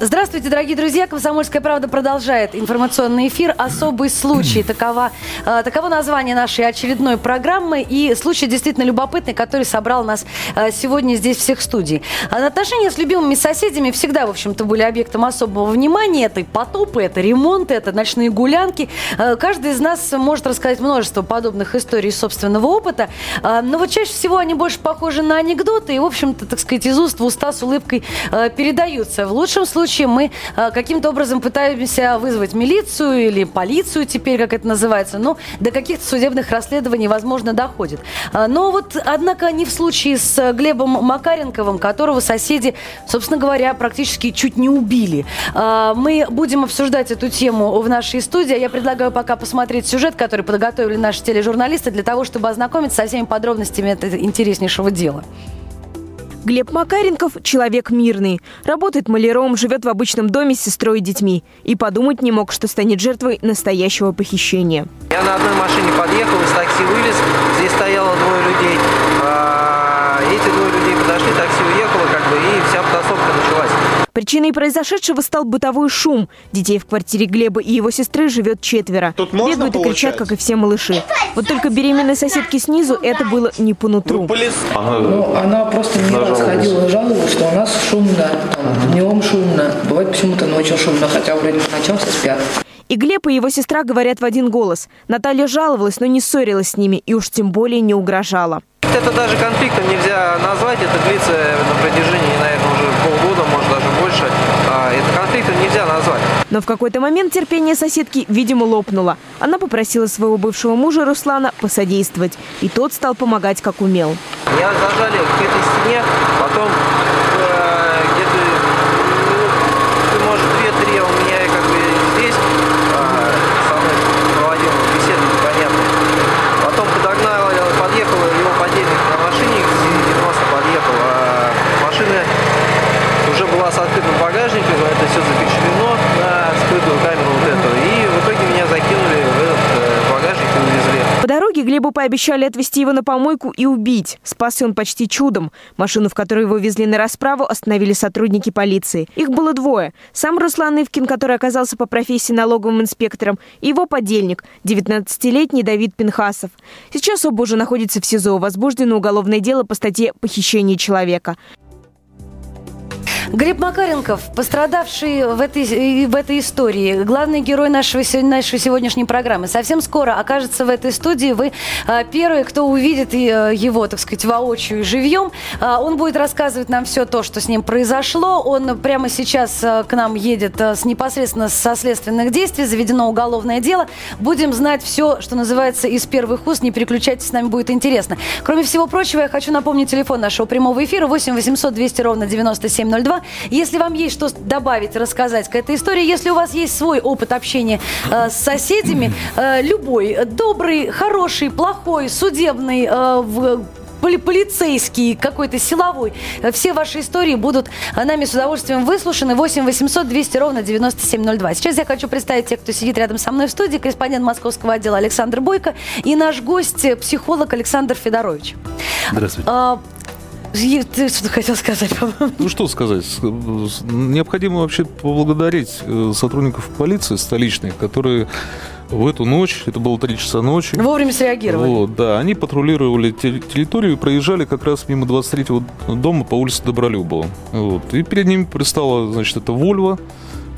Здравствуйте, дорогие друзья. «Комсомольская правда» продолжает информационный эфир «Особый случай». Таково название нашей очередной программы. И случай действительно любопытный, который собрал нас сегодня здесь всех в студии. Отношения с любимыми соседями всегда, в общем-то, были объектом особого внимания. Это и потопы, это ремонты, это ночные гулянки. Каждый из нас может рассказать множество подобных историй из собственного опыта. Но вот чаще всего они больше похожи на анекдоты. И, в общем-то, так сказать, из уст в уста с улыбкой передаются. В лучшем случае мы каким-то образом пытаемся вызвать милицию или полицию теперь, как это называется, но до каких-то судебных расследований, возможно, доходит. Но вот, однако, не в случае с Глебом Макаренковым, которого соседи, собственно говоря, практически чуть не убили. Мы будем обсуждать эту тему в нашей студии. Я предлагаю пока посмотреть сюжет, который подготовили наши тележурналисты для того, чтобы ознакомиться со всеми подробностями этого интереснейшего дела. Глеб Макаренков – человек мирный. Работает маляром, живет в обычном доме с сестрой и детьми. И подумать не мог, что станет жертвой настоящего похищения. Я на одной машине подъехал, из такси вылез. Здесь стояло двое людей. Эти двое людей подошли, такси уехало, и вся потасовка началась. Причиной произошедшего стал бытовой шум. Детей в квартире Глеба и его сестры живет 4. Бегают и кричат, как и все малыши. Вот только беременной соседке снизу это было не по нутру. Она просто мило сходила и жаловалась, что у нас шумно, днем шумно, бывает почему-то ночью шумно, хотя вроде по ночам все спят. И Глеб и его сестра говорят в один голос. Наталья жаловалась, но не ссорилась с ними и уж тем более не угрожала. Это даже конфликтом нельзя назвать, это длится на протяжении, наверное, уже полгода, может даже больше. Это конфликтом нельзя назвать. Но в какой-то момент терпение соседки, видимо, лопнуло. Она попросила своего бывшего мужа Руслана посодействовать. И тот стал помогать, как умел. Меня зажали к этой стене, потом где-то минут, может, 2-3 у меня здесь со мной проводил беседу непонятную. Потом подогнала, подъехала его подельник на машине, просто подъехал, машина уже была с открытым багажником, это все запечатлено на скрытую камеру вот эту. И в итоге меня закинули в этот багажник и увезли. По дороге Глебу пообещали отвезти его на помойку и убить. Спасся он почти чудом. Машину, в которой его везли на расправу, остановили сотрудники полиции. Их было 2. Сам Руслан Ивкин, который оказался по профессии налоговым инспектором, и его подельник, 19-летний Давид Пинхасов. Сейчас оба уже находятся в СИЗО. Возбуждено уголовное дело по статье «Похищение человека». Глеб Макаренков, пострадавший в этой истории, главный герой нашей сегодняшней программы, совсем скоро окажется в этой студии. Вы первые, кто увидит его, так сказать, воочию живьем. Он будет рассказывать нам все то, что с ним произошло. Он прямо сейчас к нам едет непосредственно со следственных действий. Заведено уголовное дело. Будем знать все, что называется, из первых уст. Не переключайтесь, с нами будет интересно. Кроме всего прочего, я хочу напомнить телефон нашего прямого эфира 8 800 200 ровно 97 02. Если вам есть что добавить, рассказать к этой истории, если у вас есть свой опыт общения с соседями, любой, добрый, хороший, плохой, судебный, полицейский, какой-то силовой, все ваши истории будут нами с удовольствием выслушаны. 8 800 200 ровно 9702. Сейчас я хочу представить тех, кто сидит рядом со мной в студии. Корреспондент московского отдела Александр Бойко и наш гость, психолог Александр Федорович. Здравствуйте. Ты что-то хотел сказать, по-моему. Ну, что сказать. Необходимо вообще поблагодарить сотрудников полиции столичных, которые в эту ночь, это было 3 часа ночи. Вовремя среагировали. Вот, да, они патрулировали территорию и проезжали как раз мимо 23-го дома по улице Добролюбова. Вот. И перед ними пристала, значит, эта «Вольво»,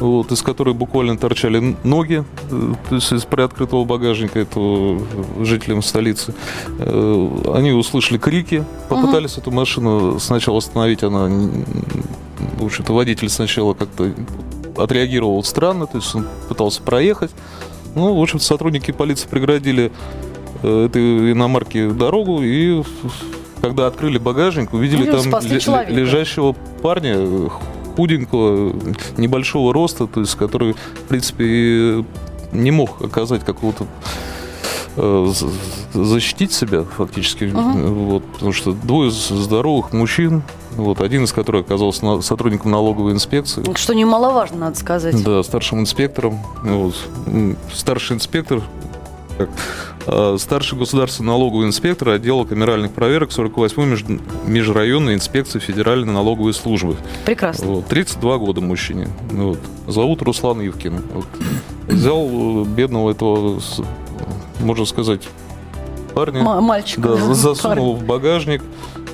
вот, из которой буквально торчали ноги, то есть из приоткрытого багажника этого жителям столицы. Они услышали крики, попытались эту машину сначала остановить. Она, в общем-то, водитель сначала как-то отреагировал странно, то есть он пытался проехать. Ну, в общем-то, сотрудники полиции преградили этой иномарке дорогу и, когда открыли багажник, увидели там лежащего парня, худенького, небольшого роста, то есть который, в принципе, и не мог оказать какого-то защитить себя фактически. Вот, потому что 2 здоровых мужчин вот, один из которых оказался сотрудником налоговой инспекции. Что немаловажно, надо сказать. Да, старшим инспектором. Вот. Старший инспектор, старший государственный налоговый инспектор отдела камеральных проверок 48-й межрайонной инспекции Федеральной налоговой службы. Прекрасно. Вот. 32 года мужчине. Вот. Зовут Руслан Ивкин. Вот. Взял бедного этого, можно сказать, парня. Мальчика. Да, да, засунул в багажник.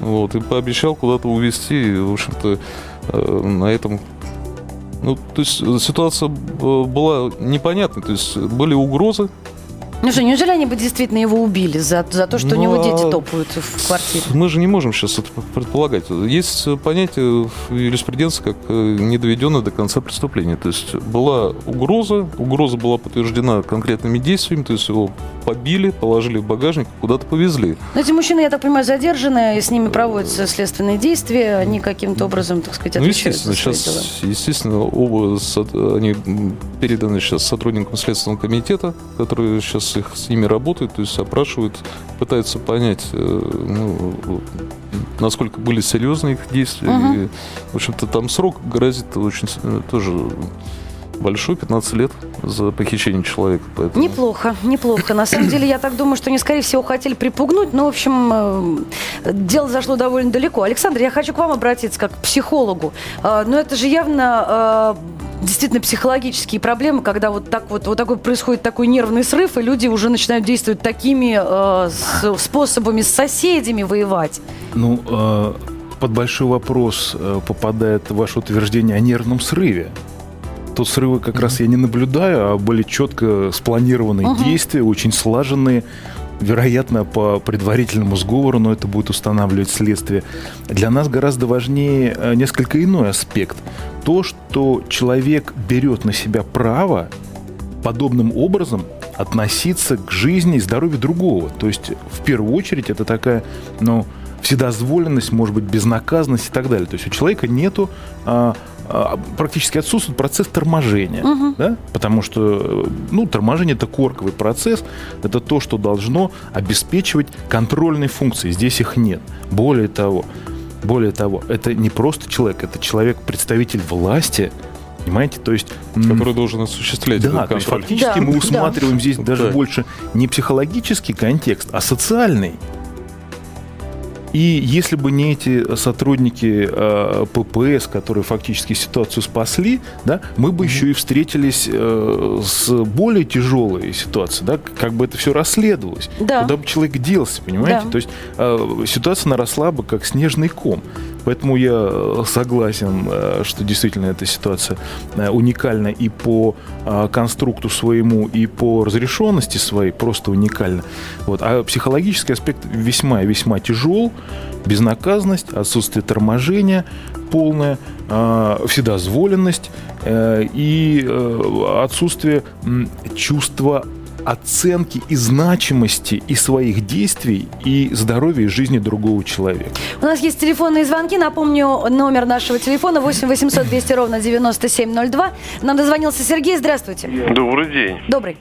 Вот, и пообещал куда-то увезти, и, в общем-то, на этом... Ну, то есть ситуация была непонятной, то есть были угрозы. Ну что, неужели они бы действительно его убили за то, что у него дети топают в квартире? Мы же не можем сейчас это предполагать. Есть понятие в юриспруденции как недоведенное до конца преступление. То есть была угроза, угроза была подтверждена конкретными действиями, то есть его побили, положили в багажник, куда-то повезли. Но эти мужчины, я так понимаю, задержаны, и с ними проводятся следственные действия, они каким-то образом, так сказать, отвечают за свои дела. Естественно, оба они переданы сейчас сотрудникам Следственного комитета, которые сейчас их с ними работают, то есть опрашивают, пытаются понять, ну, насколько были серьезны их действия. И, в общем-то, там срок грозит очень тоже большой, 15 лет за похищение человека. Поэтому... Неплохо, неплохо. На самом деле, я так думаю, что они, скорее всего, хотели припугнуть, но, в общем, дело зашло довольно далеко. Александр, я хочу к вам обратиться как к психологу. Но это же явно... Действительно, психологические проблемы, когда вот такой происходит такой нервный срыв, и люди уже начинают действовать такими способами с соседями воевать. Ну, под большой вопрос попадает ваше утверждение о нервном срыве. Тут срывы как раз я не наблюдаю, а были четко спланированные действия, очень слаженные. Вероятно, по предварительному сговору, но это будет устанавливать следствие. Для нас гораздо важнее несколько иной аспект. То, что человек берет на себя право подобным образом относиться к жизни и здоровью другого. То есть, в первую очередь, это такая, ну, вседозволенность, может быть, безнаказанность и так далее. То есть у человека нету... практически отсутствует процесс торможения. Да? Потому что торможение – это корковый процесс, это то, что должно обеспечивать контрольные функции. Здесь их нет. Более того, это не просто человек, это человек-представитель власти, понимаете, то есть... Который должен осуществлять этот контроль. То есть фактически мы усматриваем здесь даже больше не психологический контекст, а социальный. И если бы не эти сотрудники ППС, которые фактически ситуацию спасли, да, мы бы еще и встретились с более тяжелой ситуацией, да, как бы это все расследовалось, куда бы человек делся, понимаете? То есть ситуация наросла бы как снежный ком. Поэтому я согласен, что действительно эта ситуация уникальна и по конструкту своему, и по разрешенности своей, просто уникальна. Вот. А психологический аспект весьма и весьма тяжел, безнаказанность, отсутствие торможения, полная вседозволенность и отсутствие чувства оценки и значимости и своих действий, и здоровья, и жизни другого человека. У нас есть телефонные звонки. Напомню, номер нашего телефона 8 800 200 ровно 9702. Нам дозвонился Сергей. Здравствуйте. Добрый день. Добрый.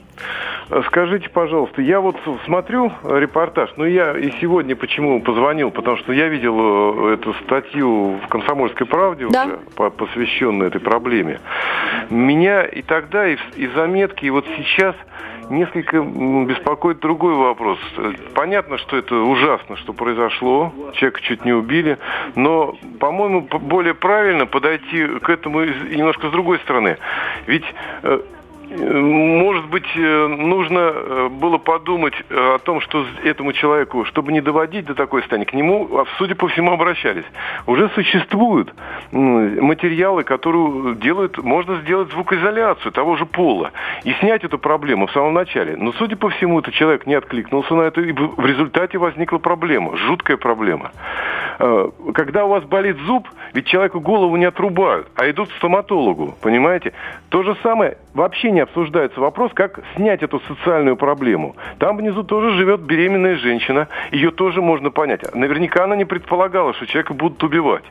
Скажите, пожалуйста, я вот смотрю репортаж, но я и сегодня почему позвонил, потому что я видел эту статью в «Комсомольской правде», уже, посвященную этой проблеме. Меня и тогда, и заметки, и вот сейчас... Несколько беспокоит другой вопрос. Понятно, что это ужасно, что произошло, человека чуть не убили, но, по-моему, более правильно подойти к этому немножко с другой стороны. Ведь, может быть, нужно было подумать о том, что этому человеку, чтобы не доводить до такой стадии, к нему, судя по всему, обращались. Уже существуют материалы, которые можно сделать звукоизоляцию того же пола и снять эту проблему в самом начале. Но, судя по всему, этот человек не откликнулся на это, и в результате возникла проблема, жуткая проблема. Когда у вас болит зуб, Ведь человеку голову не отрубают, а идут к стоматологу, понимаете? То же самое, вообще не обсуждается вопрос, как снять эту социальную проблему. Там внизу тоже живет беременная женщина, ее тоже можно понять. Наверняка она не предполагала, что человека будут убивать.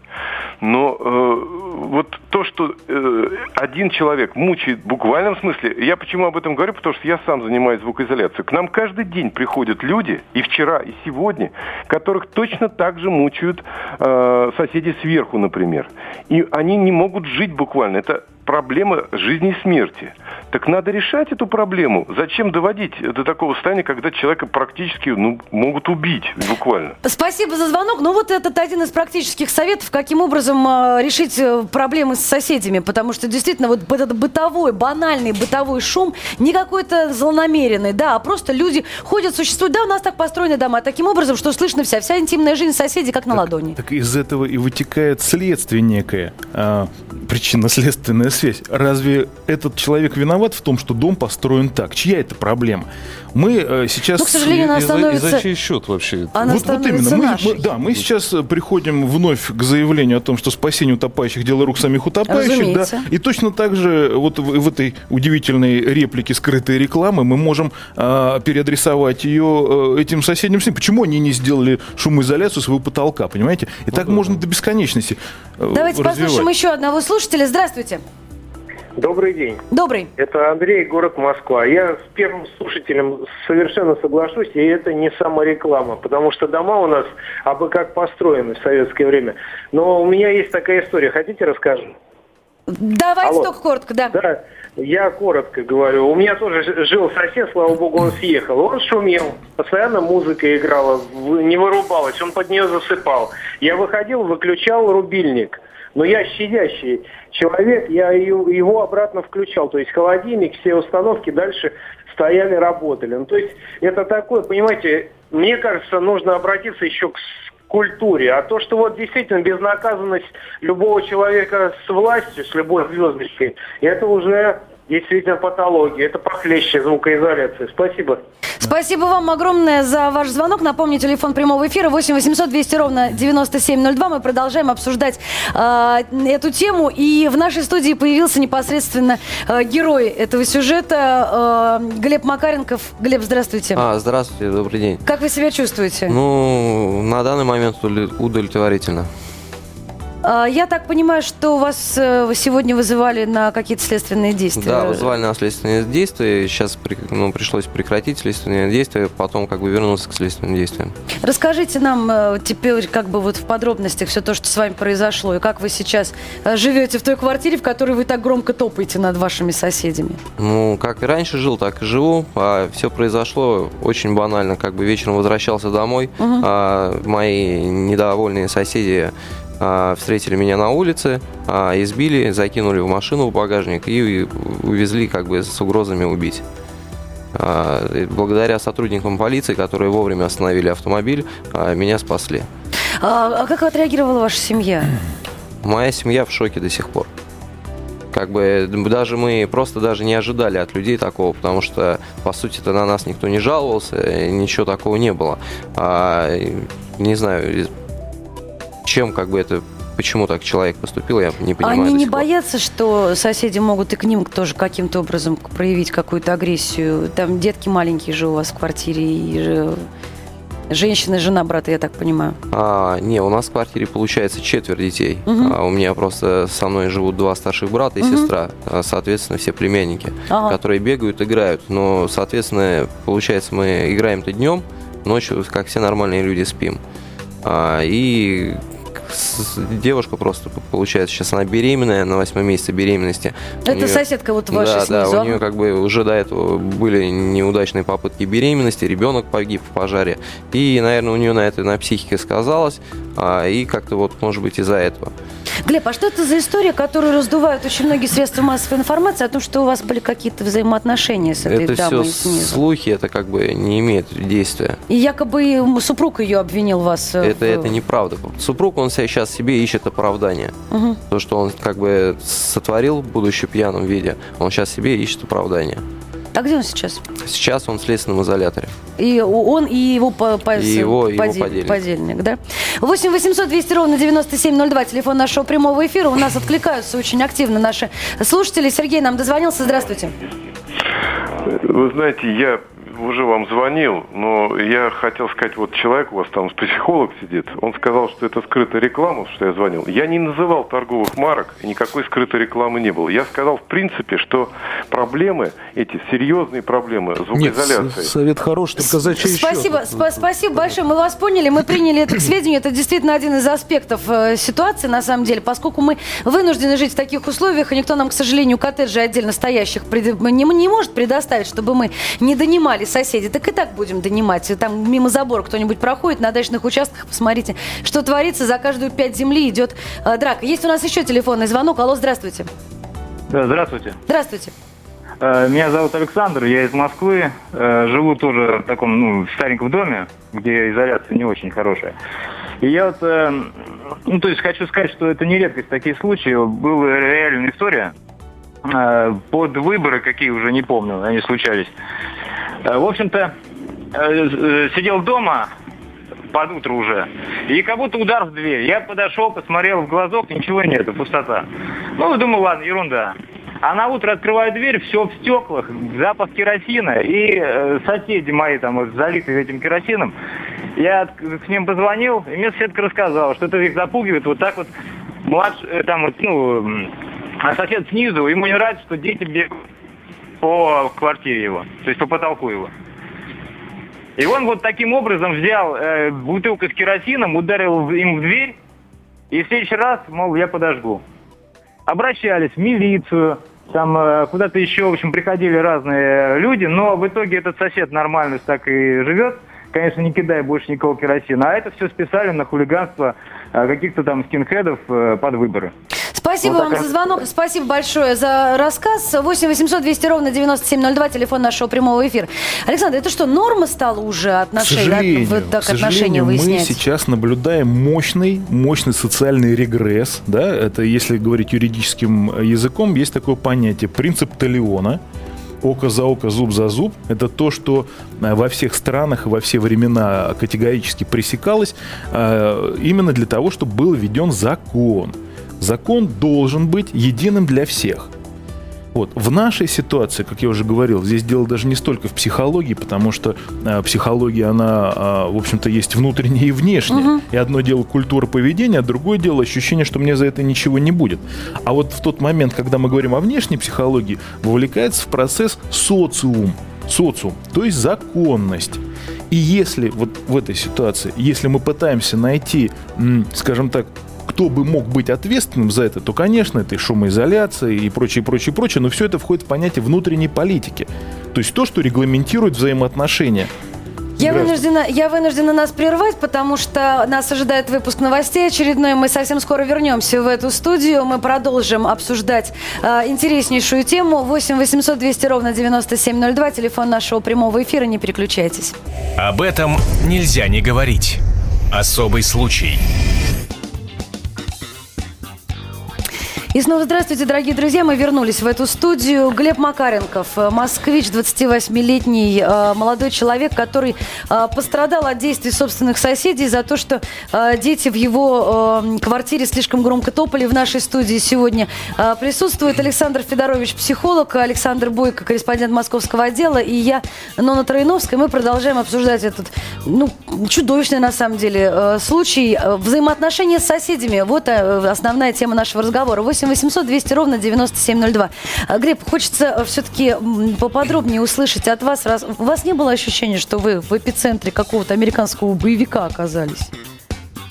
Но вот то, что один человек мучает в буквальном смысле, я почему об этом говорю, потому что я сам занимаюсь звукоизоляцией. К нам каждый день приходят люди, и вчера, и сегодня, которых точно так же мучают соседи сверху, например. И они не могут жить буквально. Это проблема жизни и смерти. Так надо решать эту проблему. Зачем доводить до такого состояния, когда человека практически могут убить буквально? Спасибо за звонок. Ну вот этот один из практических советов, каким образом решить проблемы с соседями. Потому что действительно вот этот бытовой, банальный бытовой шум не какой-то злонамеренный, да, а просто люди ходят, существуют. Да, у нас так построены дома таким образом, что слышно вся интимная жизнь соседей как на ладони. Так из этого и вытекает следствие некое, причинно-следственная связь. Разве этот человек виноват в том, что дом построен так? Чья это проблема? Мы сейчас... Ну, к сожалению, она становится... И за чей счет вообще? Она становится нашей. Мы сейчас приходим вновь к заявлению о том, что спасение утопающих — дело рук самих утопающих. Да? И точно так же вот в этой удивительной реплике скрытой рекламы мы можем переадресовать ее этим соседям. Почему они не сделали шумоизоляцию своего потолка, понимаете? И так можно до бесконечности Давайте послушаем еще одного слушателя. Здравствуйте. Добрый день. Добрый. Это Андрей, город Москва. Я с первым слушателем совершенно соглашусь, и это не самореклама, потому что дома у нас абы как построены в советское время. Но у меня есть такая история. Хотите, расскажу? Давайте только коротко, да. Я коротко говорю. У меня тоже жил сосед, слава богу, он съехал. Он шумел, постоянно музыка играла, не вырубалась, он под нее засыпал. Я выходил, выключал рубильник. Но я щадящий человек, я его обратно включал. То есть холодильник, все установки дальше стояли, работали. Ну, то есть это такое, понимаете, мне кажется, нужно обратиться еще к культуре. А то, что вот действительно безнаказанность любого человека с властью, с любой звездочкой, это уже... Действительно, патология. Это похлеще звукоизоляции. Спасибо. Спасибо вам огромное за ваш звонок. Напомню, телефон прямого эфира 8 800 200 ровно 9702. Мы продолжаем обсуждать эту тему. И в нашей студии появился непосредственно герой этого сюжета Глеб Макаренков. Глеб, здравствуйте. Здравствуйте, добрый день. Как вы себя чувствуете? На данный момент удовлетворительно. Я так понимаю, что вас сегодня вызывали на какие-то следственные действия? Да, вызывали на следственные действия. Сейчас пришлось прекратить следственные действия, потом вернулся к следственным действиям. Расскажите нам теперь в подробностях все то, что с вами произошло, и как вы сейчас живете в той квартире, в которой вы так громко топаете над вашими соседями. Как и раньше жил, так и живу. Все произошло очень банально. Вечером возвращался домой. Угу. Мои недовольные соседи встретили меня на улице, избили, закинули в машину, в багажник и увезли с угрозами убить. Благодаря сотрудникам полиции, которые вовремя остановили автомобиль, меня спасли. А как отреагировала ваша семья? Моя семья в шоке до сих пор. Даже мы даже не ожидали от людей такого, потому что, по сути-то, на нас никто не жаловался, ничего такого не было. Не знаю... Почему так человек поступил, я не понимаю. Они не боятся, что соседи могут и к ним тоже каким-то образом проявить какую-то агрессию? Там детки маленькие же у вас в квартире, и женщина, жена брата, я так понимаю. У нас в квартире получается 4 детей. Угу. У меня со мной живут 2 старших брата и сестра, соответственно, все племянники, которые бегают, играют. Но, соответственно, получается, мы играем-то днем, ночью, как все нормальные люди, спим. И девушка получается, сейчас она беременная, на 8 месяце беременности. Это соседка ваша снизу? Да, у нее уже до этого были неудачные попытки беременности, ребенок погиб в пожаре. И, наверное, у нее на психике сказалось, и может быть, из-за этого. Глеб, а что это за история, которую раздувают очень многие средства массовой информации о том, что у вас были какие-то взаимоотношения с этой дамой? Это все слухи, это не имеет действия. И якобы супруг ее обвинил вас. Это неправда. Супруг, он сейчас себе ищет оправдание. Угу. То, что он сотворил, будучи пьяным в виде, он сейчас себе ищет оправдание. А где он сейчас? Сейчас он в следственном изоляторе. И он, и его подельник, да? 8 800 200 ровно 9702, телефон нашего прямого эфира. У нас откликаются очень активно наши слушатели. Сергей нам дозвонился. Здравствуйте. Вы знаете, я уже вам звонил, но я хотел сказать, вот человек у вас там, психолог сидит, он сказал, что это скрытая реклама, что я звонил. Я не называл торговых марок, и никакой скрытой рекламы не было. Я сказал, в принципе, что проблемы эти, серьезные проблемы звукоизоляции. Нет, совет хорош, только зачем еще? Спасибо большое, мы вас поняли, мы приняли это к сведению. Это действительно один из аспектов ситуации, на самом деле, поскольку мы вынуждены жить в таких условиях, и никто нам, к сожалению, коттеджи отдельно стоящих не может предоставить, чтобы мы не донимались соседи, так и так будем донимать. Там мимо забора кто-нибудь проходит на дачных участках. Посмотрите, что творится. За каждую пять земли идет драка. Есть у нас еще телефонный звонок. Алло, здравствуйте. Здравствуйте. Здравствуйте. Меня зовут Александр, я из Москвы. Живу тоже в таком, стареньком доме, где изоляция не очень хорошая. И я хочу сказать, что это не редкость, такие случаи. Была реальная история. Под выборы, какие уже не помню, они случались. В общем-то, сидел дома под утро уже, и как будто удар в дверь. Я подошел, посмотрел в глазок, ничего нету, пустота. Думаю, ладно, ерунда. А на утро открываю дверь, все в стеклах, запах керосина, и соседи мои там залиты этим керосином. Я к ним позвонил, и мне соседка рассказала, что это их запугивает вот так вот. А сосед снизу, ему не нравится, что дети бегают по квартире его, то есть по потолку его. И он вот таким образом взял бутылку с керосином, ударил им в дверь, и в следующий раз, мол, я подожгу. Обращались в милицию, там куда-то еще, в общем, приходили разные люди, но в итоге этот сосед нормально так и живет, конечно, не кидая больше никакого керосина, а это все списали на хулиганство каких-то там скинхедов под выборы. Спасибо вам за звонок, спасибо большое за рассказ. 8 800 200 ровно 9702, телефон нашего прямого эфира. Александр, это что, норма стала уже отношений? К сожалению, мы сейчас наблюдаем мощный социальный регресс. Да? Это, если говорить юридическим языком, есть такое понятие «принцип Талиона». Око за око, зуб за зуб. Это то, что во всех странах и во все времена категорически пресекалось именно для того, чтобы был введен закон. Закон должен быть единым для всех. Вот. В нашей ситуации, как я уже говорил, здесь дело даже не столько в психологии, потому что психология, она, в общем-то, есть внутренняя и внешняя. Угу. И одно дело культура поведения, а другое дело ощущение, что мне за это ничего не будет. А вот в тот момент, когда мы говорим о внешней психологии, вовлекается в процесс социум, то есть законность. И если вот в этой ситуации, если мы пытаемся найти, скажем так, кто бы мог быть ответственным за это, то, конечно, это и шумоизоляция, и прочее, но все это входит в понятие внутренней политики. То есть то, что регламентирует взаимоотношения. Я вынуждена нас прервать, потому что нас ожидает выпуск новостей очередной. Мы совсем скоро вернемся в эту студию. Мы продолжим обсуждать интереснейшую тему. 8 800 200 ровно 9702, телефон нашего прямого эфира. Не переключайтесь. Об этом нельзя не говорить. Особый случай. И снова здравствуйте, дорогие друзья. Мы вернулись в эту студию. Глеб Макаренков, москвич, 28-летний молодой человек, который пострадал от действий собственных соседей за то, что дети в его квартире слишком громко топали. В нашей студии сегодня присутствует Александр Федорович, психолог, Александр Бойко, корреспондент московского отдела, и я, Нона Трояновская. Мы продолжаем обсуждать этот чудовищный, на самом деле, случай. Взаимоотношения с соседями. Вот основная тема нашего разговора. 800 200 ровно 9702. Глеб, хочется все-таки поподробнее услышать от вас. Раз у вас не было ощущения, что вы в эпицентре какого-то американского боевика оказались?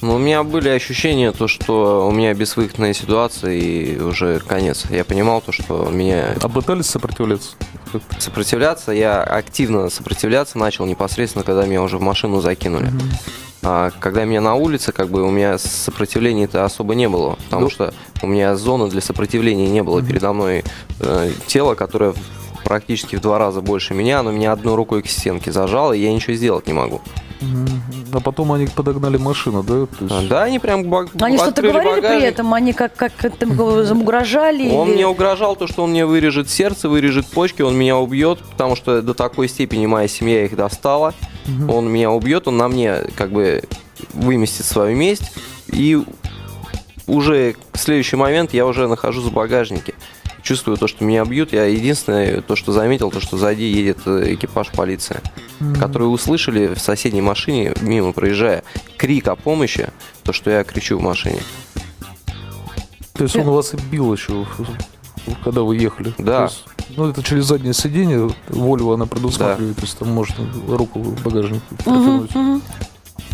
У меня были ощущения, что у меня безвыходная ситуация и уже конец. Я понимал, что меня... А пытались сопротивляться? Сопротивляться? Я активно сопротивляться начал непосредственно, когда меня уже в машину закинули. Когда меня на улице, у меня сопротивления-то особо не было, потому что у меня зоны для сопротивления не было. Передо мной тело, которое практически в 2 раза больше меня, оно меня одной рукой к стенке зажало, и я ничего сделать не могу. А потом они подогнали машину, да? Да, они прям открыли багажник. Они что-то говорили при этом? Они как-то угрожали? Он мне угрожал, то, что он мне вырежет сердце, вырежет почки, он меня убьет, потому что до такой степени моя семья их достала. Он меня убьет, он на мне как бы выместит свою месть. И уже в следующий момент я уже нахожусь в багажнике. Чувствую то, что меня бьют. Я единственное, то, что заметил, то, что сзади едет экипаж полиции, которые услышали в соседней машине, мимо проезжая, крик о помощи, то, что я кричу в машине. То есть он вас бил еще, когда вы ехали? Да. Есть, ну, это через заднее сиденье, Volvo она предусматривает, да. То есть там можно руку в багажник протянуть.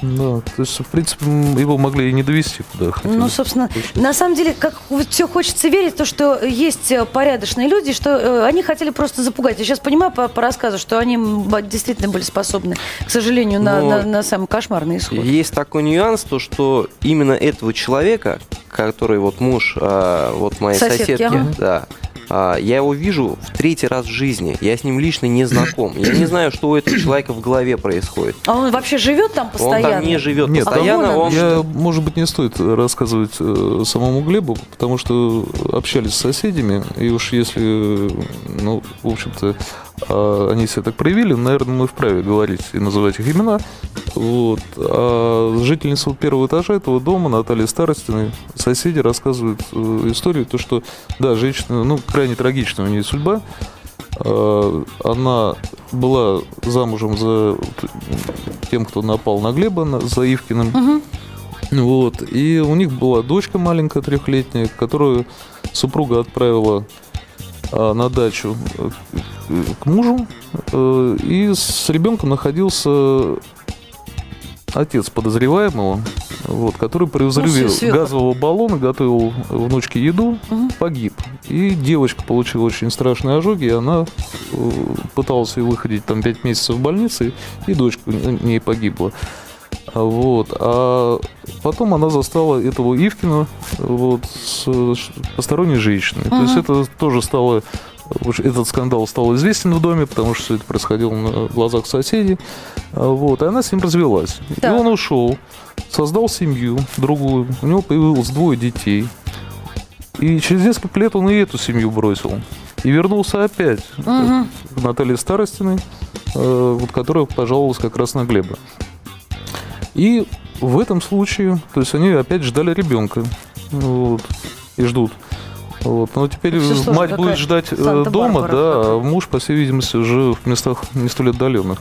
Да, то есть, в принципе, его могли и не довести куда хотели. Ну, собственно, на самом деле, как все хочется верить, то, что есть порядочные люди, что они хотели просто запугать. Я сейчас понимаю по рассказу, что они действительно были способны, к сожалению, на самый кошмарный исход. Есть такой нюанс, то, что именно этого человека, который вот муж вот моей соседки, да, я его вижу в 3-й раз в жизни. Я с ним лично не знаком. Я не знаю, что у этого человека в голове происходит. А он вообще живет там постоянно? Он там не живет постоянно. Может быть, не стоит рассказывать самому Глебу, потому что общались с соседями, и уж если, ну, в общем-то, они себя так проявили, наверное, мы вправе говорить и называть их имена. Вот. А жительница 1-го этажа этого дома, Наталья Старостина, соседи рассказывают историю, то, что, да, женщина, ну, крайне трагичная у нее судьба. Она была замужем за тем, кто напал на Глеба, за Ивкиным. Вот. И у них была дочка маленькая, 3-летняя, которую супруга отправила на дачу к мужу, и с ребенком находился отец подозреваемого, вот, который при взрыве газового баллона готовил внучке еду, погиб. И девочка получила очень страшные ожоги, и она пыталась ее выходить там 5 месяцев в больнице, и дочка не погибла. Вот. А потом она застала этого Ивкина вот, с посторонней женщиной. То есть это тоже стало... Этот скандал стал известен в доме, потому что все это происходило на глазах соседей. Вот. И она с ним развелась. Да. И он ушел, создал семью другую. У него появилось 2 детей. И через несколько лет он и эту семью бросил. И вернулся опять к Наталье Старостиной, вот, которая пожаловалась как раз на Глеба. И в этом случае, то есть они опять ждали ребенка. Вот, и ждут. Вот. Но теперь мать будет ждать дома, да, а муж, по всей видимости, уже в местах не столь отдаленных.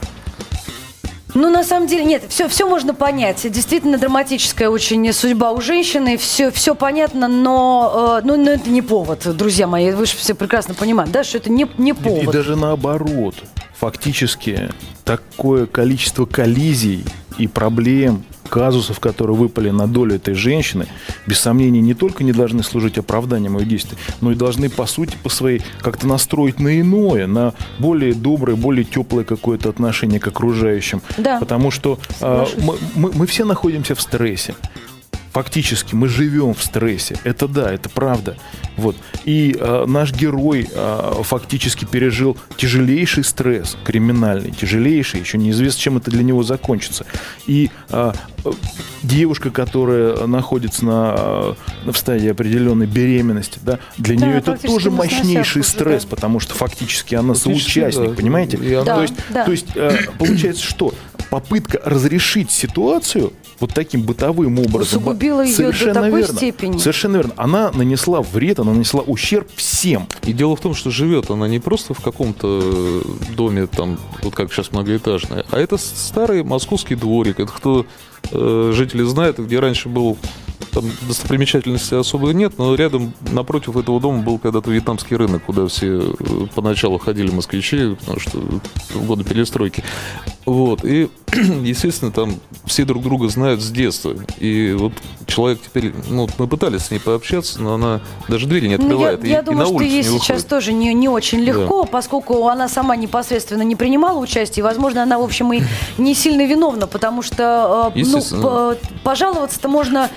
Ну, на самом деле, нет, все можно понять. Действительно драматическая очень судьба у женщины, все понятно, но это не повод, друзья мои. Вы же все прекрасно понимаете, да, что это не повод. И даже наоборот, фактически такое количество коллизий и проблем, казусов, которые выпали на долю этой женщины, без сомнения, не только не должны служить оправданием ее действий, но и должны, по сути, по своей, как-то настроить на иное, на более доброе, более теплое какое-то отношение к окружающим. Да. Потому что мы все находимся в стрессе. Фактически мы живем в стрессе. Это да, это правда. Вот. И наш герой фактически пережил тяжелейший стресс, криминальный, тяжелейший. Еще неизвестно, чем это для него закончится. И девушка, которая находится в стадии определенной беременности, да, для нее это тоже мощнейший стресс, потому что фактически она соучастник, понимаете? Да, то есть получается, что попытка разрешить ситуацию вот таким бытовым образом. Усугубила ее до такой степени. Совершенно верно. Она нанесла вред, она нанесла ущерб всем. И дело в том, что живет она не просто в каком-то доме, там, вот как сейчас многоэтажное, а это старый московский дворик. Это кто жители знают, где раньше был, там достопримечательности особо нет, но рядом, напротив этого дома был когда-то вьетнамский рынок, куда все поначалу ходили москвичи, потому что в годы перестройки. Вот. И, естественно, там все друг друга знают с детства. И вот человек теперь... Ну, мы пытались с ней пообщаться, но она даже двери не открывает. Я думаю, что ей сейчас тоже не очень легко, да, поскольку она сама непосредственно не принимала участие. Возможно, она, в общем, и не сильно виновна, потому что пожаловаться-то можно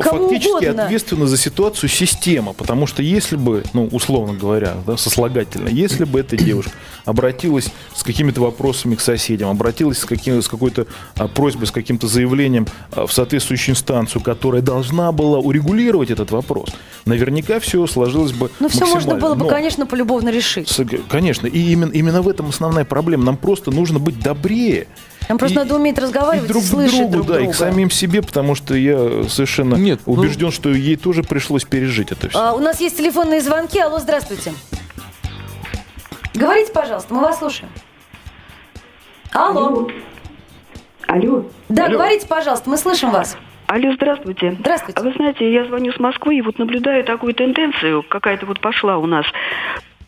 кому угодно. Фактически ответственна за ситуацию система, потому что если бы, ну, условно говоря, да, сослагательно, если бы эта девушка обратилась с какими-то вопросами к соседям, обратилась с какой-то просьбой, с каким-то заявлением в соответствующую инстанцию, которая должна была урегулировать этот вопрос, наверняка все сложилось бы максимально. Но все можно было бы, конечно, полюбовно решить. Конечно. И именно в этом основная проблема. Нам просто нужно быть добрее. Нам просто надо уметь разговаривать и слышать друг друга. И к самим себе, потому что я совершенно убежден, что ей тоже пришлось пережить это все. У нас есть телефонные звонки. Алло, здравствуйте. Говорите, пожалуйста, мы вас слушаем. Алло. Алло. Да, алло. Говорите, пожалуйста, мы слышим вас. Алло, здравствуйте. Здравствуйте. Вы знаете, я звоню с Москвы и вот наблюдаю такую тенденцию, какая-то вот пошла у нас.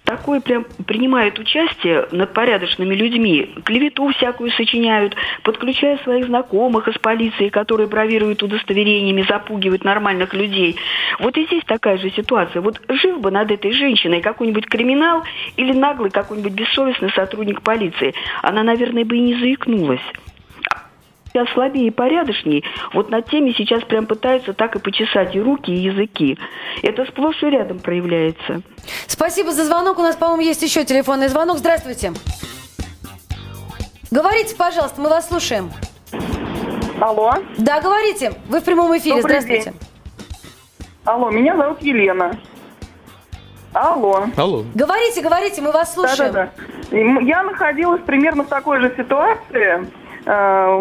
Такое прям принимают участие над порядочными людьми. Клевету всякую сочиняют, подключая своих знакомых из полиции, которые бравируют удостоверениями, запугивают нормальных людей. Вот и здесь такая же ситуация. Вот жил бы над этой женщиной какой-нибудь криминал или наглый какой-нибудь бессовестный сотрудник полиции. Она, наверное, бы и не заикнулась. Сейчас слабее и порядочнее, вот над теми сейчас прям пытаются так и почесать и руки, и языки. Это сплошь и рядом проявляется. Спасибо за звонок. У нас, по-моему, есть еще телефонный звонок. Здравствуйте. Говорите, пожалуйста, мы вас слушаем. Алло. Да, говорите. Вы в прямом эфире. Добрый Здравствуйте. День. Алло, меня зовут Елена. Алло. Алло. Говорите, говорите, мы вас слушаем. Да. Я находилась примерно в такой же ситуации. У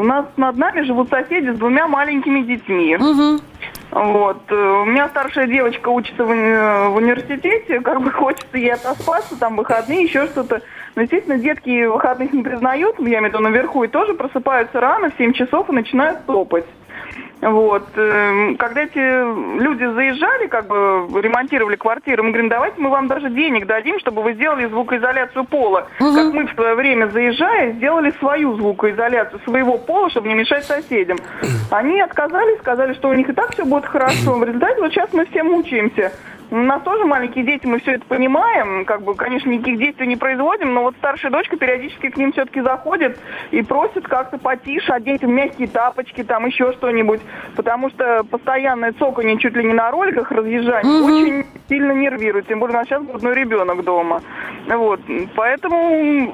нас над нами живут соседи с двумя маленькими детьми. Угу. Вот. У меня старшая девочка учится в университете, как бы хочется ей отоспаться, там выходные, еще что-то. Но, естественно, детки выходных не признают, я имею в виду наверху, и тоже просыпаются рано, в 7 часов, и начинают топать. Вот. Когда эти люди заезжали, как бы ремонтировали квартиру, мы говорим, давайте мы вам даже денег дадим, чтобы вы сделали звукоизоляцию пола. Угу. Как мы в свое время, заезжая, сделали свою звукоизоляцию своего пола, чтобы не мешать соседям. Они отказались, сказали, что у них и так все будет хорошо. В результате вот сейчас мы все мучаемся. У нас тоже маленькие дети, мы все это понимаем, как бы, конечно, никаких действий не производим, но вот старшая дочка периодически к ним все-таки заходит и просит как-то потише, одеть в мягкие тапочки, там еще что-нибудь, потому что постоянное цоканье чуть ли не на роликах, разъезжание, очень сильно нервирует, тем более у нас сейчас грудной ребенок дома. Вот, поэтому,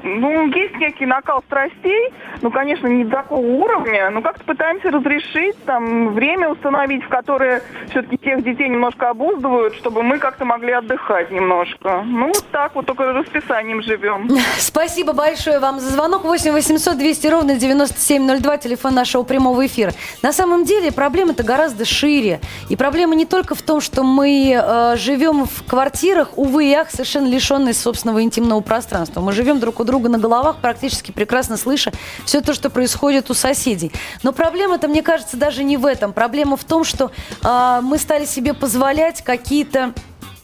есть некий накал страстей, конечно, не такого уровня, но как-то пытаемся разрешить, там, время установить, в которое все-таки тех детей немножко обуздывают, чтобы мы как-то могли отдыхать немножко. Вот так вот, только расписанием живем. Спасибо большое вам за звонок. 8 800 200 ровно 9702, телефон нашего прямого эфира. На самом деле проблема-то гораздо шире. И проблема не только в том, что мы живем в квартирах, увы и ах, совершенно лишенные собственного интимного пространства. Мы живем друг у друга на головах, практически прекрасно слыша все то, что происходит у соседей. Но проблема-то, мне кажется, даже не в этом. Проблема в том, что мы стали себе позволять какие-то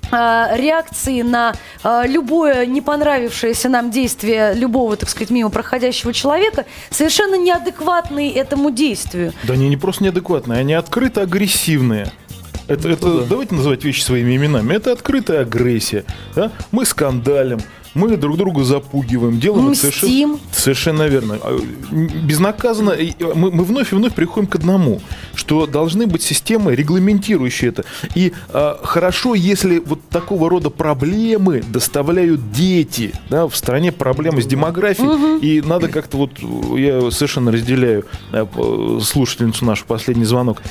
реакции на любое не понравившееся нам действие любого, так сказать, мимо проходящего человека, совершенно неадекватные этому действию. Да они не просто неадекватные, они открыто агрессивные. Это давайте называть вещи своими именами. Это открытая агрессия. Да? Мы скандалим. Мы друг друга запугиваем, делаем это совершенно верно. Безнаказанно мы вновь и вновь приходим к одному, что должны быть системы, регламентирующие это. И хорошо, если вот такого рода проблемы доставляют дети. Да, в стране проблемы с демографией. Угу. И надо как-то я совершенно разделяю слушательницу нашу, последний звонок.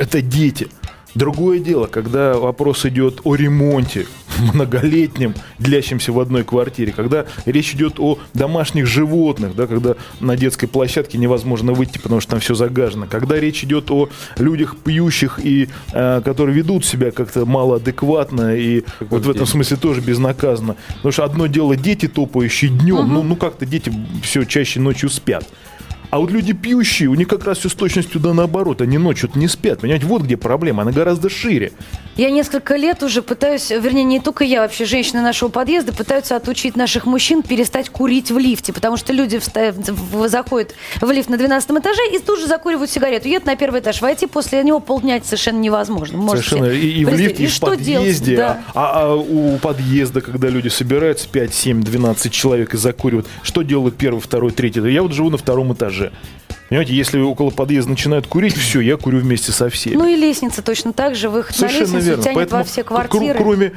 Это дети. Другое дело, когда вопрос идет о ремонте многолетнем, длящемся в одной квартире, когда речь идет о домашних животных, да, когда на детской площадке невозможно выйти, потому что там все загажено, когда речь идет о людях пьющих и которые ведут себя как-то малоадекватно и в этом смысле тоже безнаказанно. Потому что одно дело дети, топающие днем, как-то дети все чаще ночью спят. А люди пьющие, у них как раз все с точностью да наоборот. Они ночью-то не спят. Понимаете, вот где проблема. Она гораздо шире. Я несколько лет уже пытаюсь, вернее, не только я, вообще женщины нашего подъезда пытаются отучить наших мужчин перестать курить в лифте. Потому что люди заходят в лифт на 12 этаже и тут же закуривают сигарету. Едут на первый этаж. Войти после него полдня совершенно невозможно. Совершенно. И в лифте, и в подъезде. Да. А у подъезда, когда люди собираются, 5, 7, 12 человек и закуривают, что делают первый, второй, третий? Я живу на втором этаже. Понимаете, если около подъезда начинают курить, все, я курю вместе со всеми. Ну и лестница точно так же, выход на лестницу тянет во все квартиры. Кроме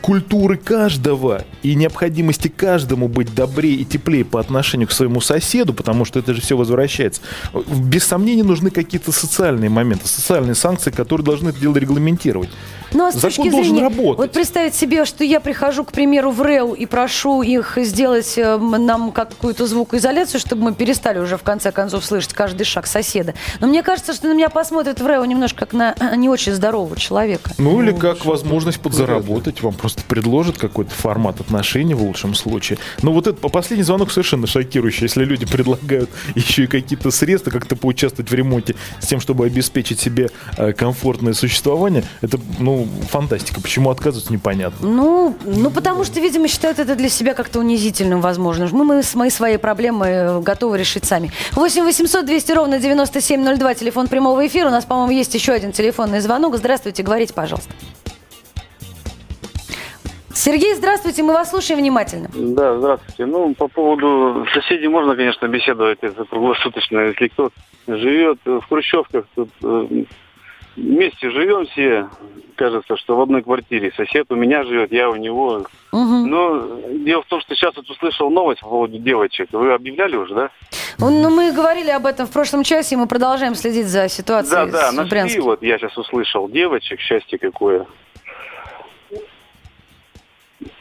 культуры каждого и необходимости каждому быть добрее и теплее по отношению к своему соседу, потому что это же все возвращается. Без сомнения нужны какие-то социальные моменты, социальные санкции, которые должны это дело регламентировать. Ну, а с закон должен работать. Вот представить себе, что я прихожу, к примеру, в РЭУ и прошу их сделать нам какую-то звукоизоляцию, чтобы мы перестали уже в конце концов слышать каждый шаг соседа. Но мне кажется, что на меня посмотрят в РЭУ немножко как на не очень здорового человека. Ну или как возможность подзаработать. Вам просто предложат какой-то формат отношений в лучшем случае. Но вот этот последний звонок совершенно шокирующий. Если люди предлагают еще и какие-то средства, как-то поучаствовать в ремонте с тем, чтобы обеспечить себе комфортное существование, это, ну, фантастика. Почему отказываться, непонятно. Ну, потому что, видимо, считают это для себя как-то унизительным, возможно. Мы свои проблемы готовы решить сами. 8-800-200-97-02, телефон прямого эфира. У нас, по-моему, есть еще один телефонный звонок. Здравствуйте, говорите, пожалуйста. Сергей, здравствуйте, мы вас слушаем внимательно. Да, здравствуйте. Ну, по поводу соседей можно, конечно, беседовать. Это круглосуточно. Если кто живет в хрущевках, тут... Вместе живем все, кажется, что в одной квартире. Сосед у меня живет, я у него. Угу. Но дело в том, что сейчас вот услышал новость по поводу девочек. Вы объявляли уже, да? Ну, мы говорили об этом в прошлом часе, и мы продолжаем следить за ситуацией. Да, да, нашли, вот я сейчас услышал девочек, счастье какое.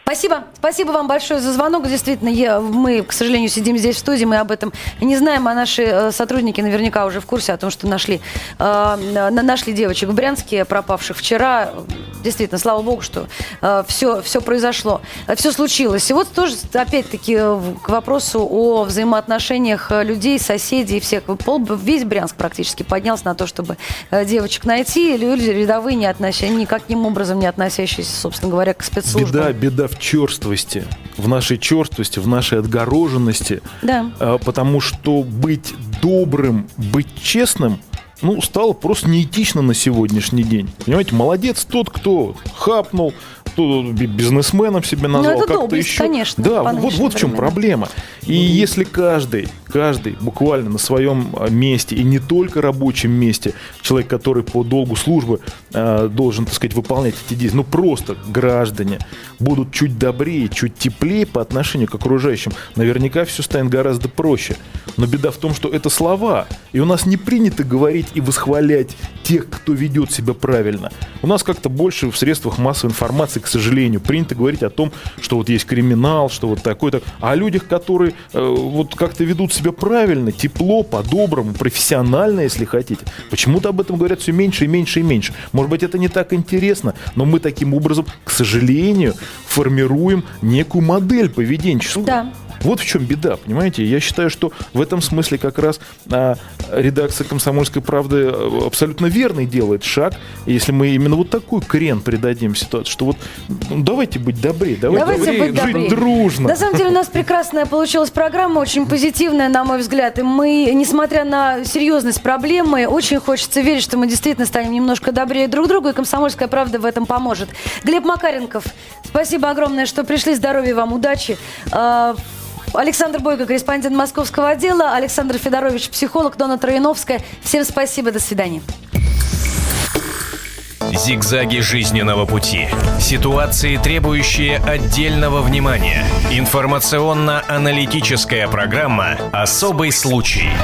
Спасибо. Спасибо вам большое за звонок. Действительно, мы, к сожалению, сидим здесь в студии, мы об этом не знаем, а наши сотрудники наверняка уже в курсе о том, что нашли девочек в Брянске, пропавших вчера. Действительно, слава богу, что все произошло, все случилось. И вот тоже, опять-таки, к вопросу о взаимоотношениях людей, соседей и всех. Весь Брянск практически поднялся на то, чтобы девочек найти. Люди рядовые, никаким образом не относящиеся, собственно говоря, к спецслужбам. Беда в черствости, в нашей черствости, в нашей отгороженности. Да. Потому что быть добрым, быть честным, ну, стало просто неэтично на сегодняшний день. Понимаете, молодец тот, кто хапнул, кто бизнесменом себя назвал. Ну, это добрость, еще... конечно. Да, вот в чем проблема. И если каждый буквально на своем месте, и не только рабочем месте, человек, который по долгу службы должен, так сказать, выполнять эти действия, ну просто граждане будут чуть добрее, чуть теплее по отношению к окружающим, наверняка все станет гораздо проще. Но беда в том, что это слова, и у нас не принято говорить и восхвалять тех, кто ведет себя правильно. У нас как-то больше в средствах массовой информации, к сожалению, принято говорить о том, что вот есть криминал, что вот такой-то, а о людях, которые вот как-то ведут себя правильно, тепло, по-доброму, профессионально, если хотите. Почему-то об этом говорят все меньше и меньше и меньше. Может быть, это не так интересно, но мы таким образом, к сожалению, формируем некую модель поведенческую. Да. Вот в чем беда, понимаете? Я считаю, что в этом смысле как раз редакция «Комсомольской правды» абсолютно верный делает шаг, если мы именно вот такой крен придадим ситуации, что вот давайте быть добрее, давайте быть добрее. Жить дружно. На самом деле у нас прекрасная получилась программа, очень позитивная, на мой взгляд, и мы, несмотря на серьезность проблемы, очень хочется верить, что мы действительно станем немножко добрее друг другу, и «Комсомольская правда» в этом поможет. Глеб Макаренков, спасибо огромное, что пришли, здоровья вам, удачи. Александр Бойко, корреспондент московского отдела, Александр Федорович, психолог, Нона Трояновская. Всем спасибо, до свидания. Зигзаги жизненного пути. Ситуации, требующие отдельного внимания. Информационно-аналитическая программа «Особый случай».